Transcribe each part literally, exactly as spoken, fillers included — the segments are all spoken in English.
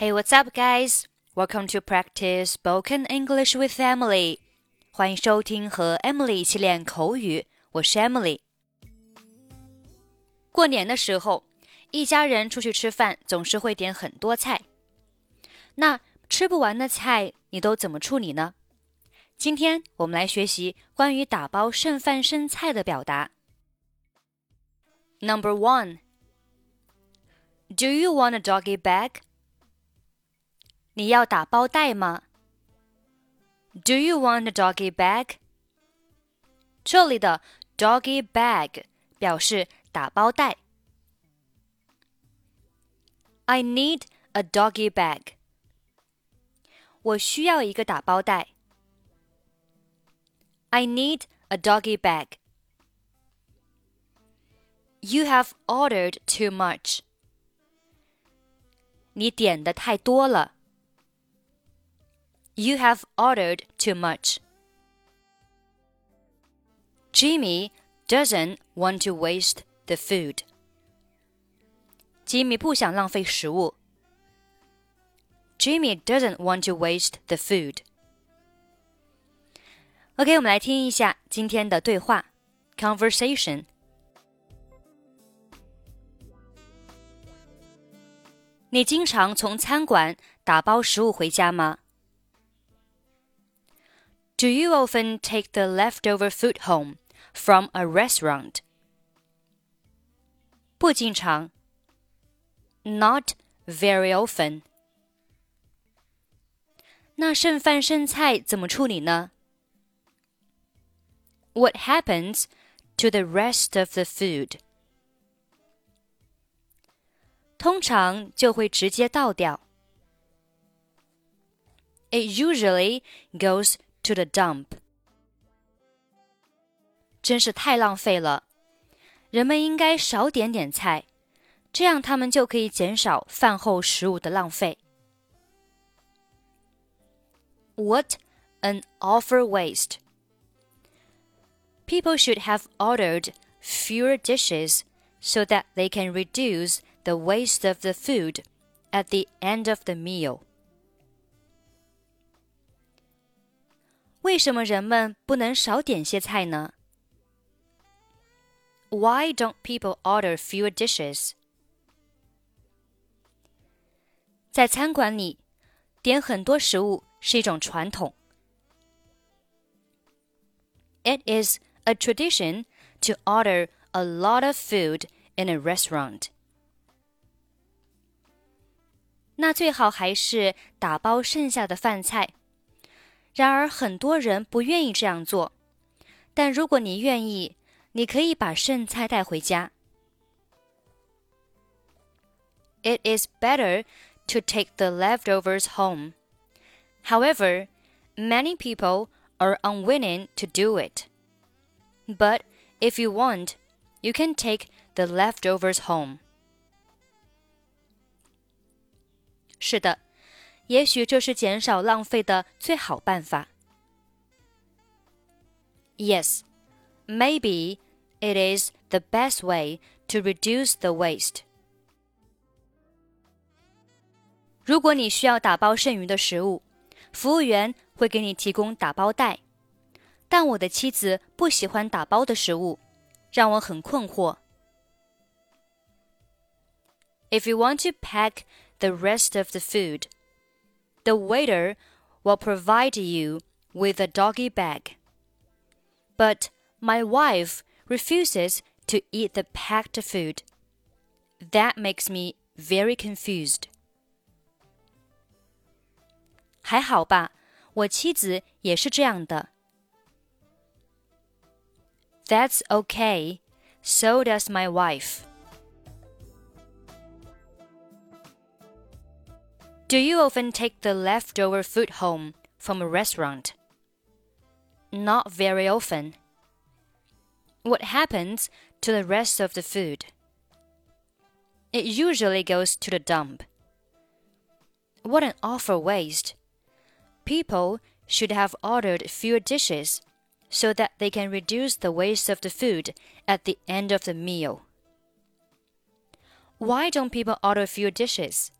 Hey, what's up, guys? Welcome to practice spoken English with Emily. 欢迎收听和 Emily 一起练口语，我是 Emily。过年的时候，一家人出去吃饭，总是会点很多菜。那吃不完的菜，你都怎么处理呢？今天我们来学习关于打包剩饭剩菜的表达。Number one, do you want a doggy bag?你要打包袋吗 ？Do you want a doggy bag? 这里的 doggy bag 表示打包袋。I need a doggy bag. 我需要一个打包袋。I need a doggy bag. You have ordered too much. 你点的太多了。You have ordered too much. Jimmy doesn't want to waste the food. Jimmy 不想浪费食物。Jimmy doesn't want to waste the food. OK, 我们来听一下今天的对话 conversation.你经常从餐馆打包食物回家吗？Do you often take the leftover food home from a restaurant? 不经常 Not very often. 那剩饭剩菜怎么处理呢？ What happens to the rest of the food? 通常就会直接倒掉 It usually goes to the dump. 真是太浪费了。人们应该少点点菜，这样他们就可以减少饭后食物的浪费。What an awful waste. People should have ordered fewer dishes so that they can reduce the waste of the food at the end of the meal.为什么人们不能少点些菜呢？ Why don't people order fewer dishes? 在餐馆里，点很多食物是一种传统。It is a tradition to order a lot of food in a restaurant. 那最好还是打包剩下的饭菜。然而很多人不愿意这样做，但如果你愿意，你可以把剩菜带回家。It is better to take the leftovers home. However, many people are unwilling to do it. But if you want, you can take the leftovers home. 是的。也许这是减少浪费的最好办法。Yes, maybe it is the best way to reduce the waste. 如果你需要打包剩余的食物，服务员会给你提供打包袋。但我的妻子不喜欢打包的食物，让我很困惑。If you want to pack the rest of the food,The waiter will provide you with a doggy bag. But my wife refuses to eat the packed food. That makes me very confused. 还好吧，我妻子也是这样的。That's okay. So does my wife.Do you often take the leftover food home from a restaurant? Not very often. What happens to the rest of the food? It usually goes to the dump. What an awful waste. People should have ordered fewer dishes so that they can reduce the waste of the food at the end of the meal. Why don't people order fewer dishes?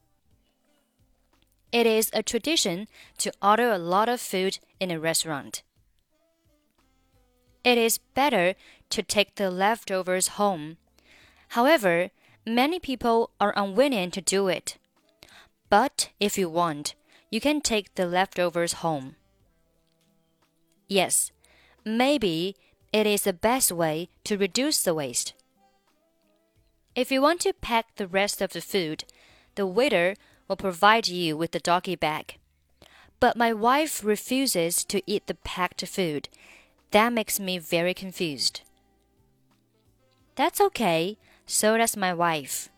It is a tradition to order a lot of food in a restaurant. It is better to take the leftovers home. However, many people are unwilling to do it. But if you want, you can take the leftovers home. Yes, maybe it is the best way to reduce the waste. If you want to pack the rest of the food, the waiter will provide you with the doggy bag. But my wife refuses to eat the packed food. That makes me very confused. That's okay. So does my wife.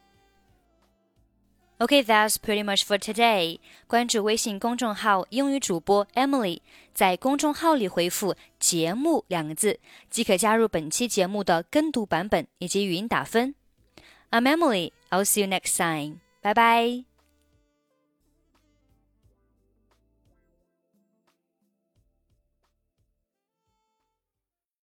Okay, that's pretty much for today. 关注微信公众号英语主播 Emily， 在公众号里回复节目两个字，即可加入本期节目的跟读版本以及语音打分。I'm Emily. I'll see you next time. Bye bye.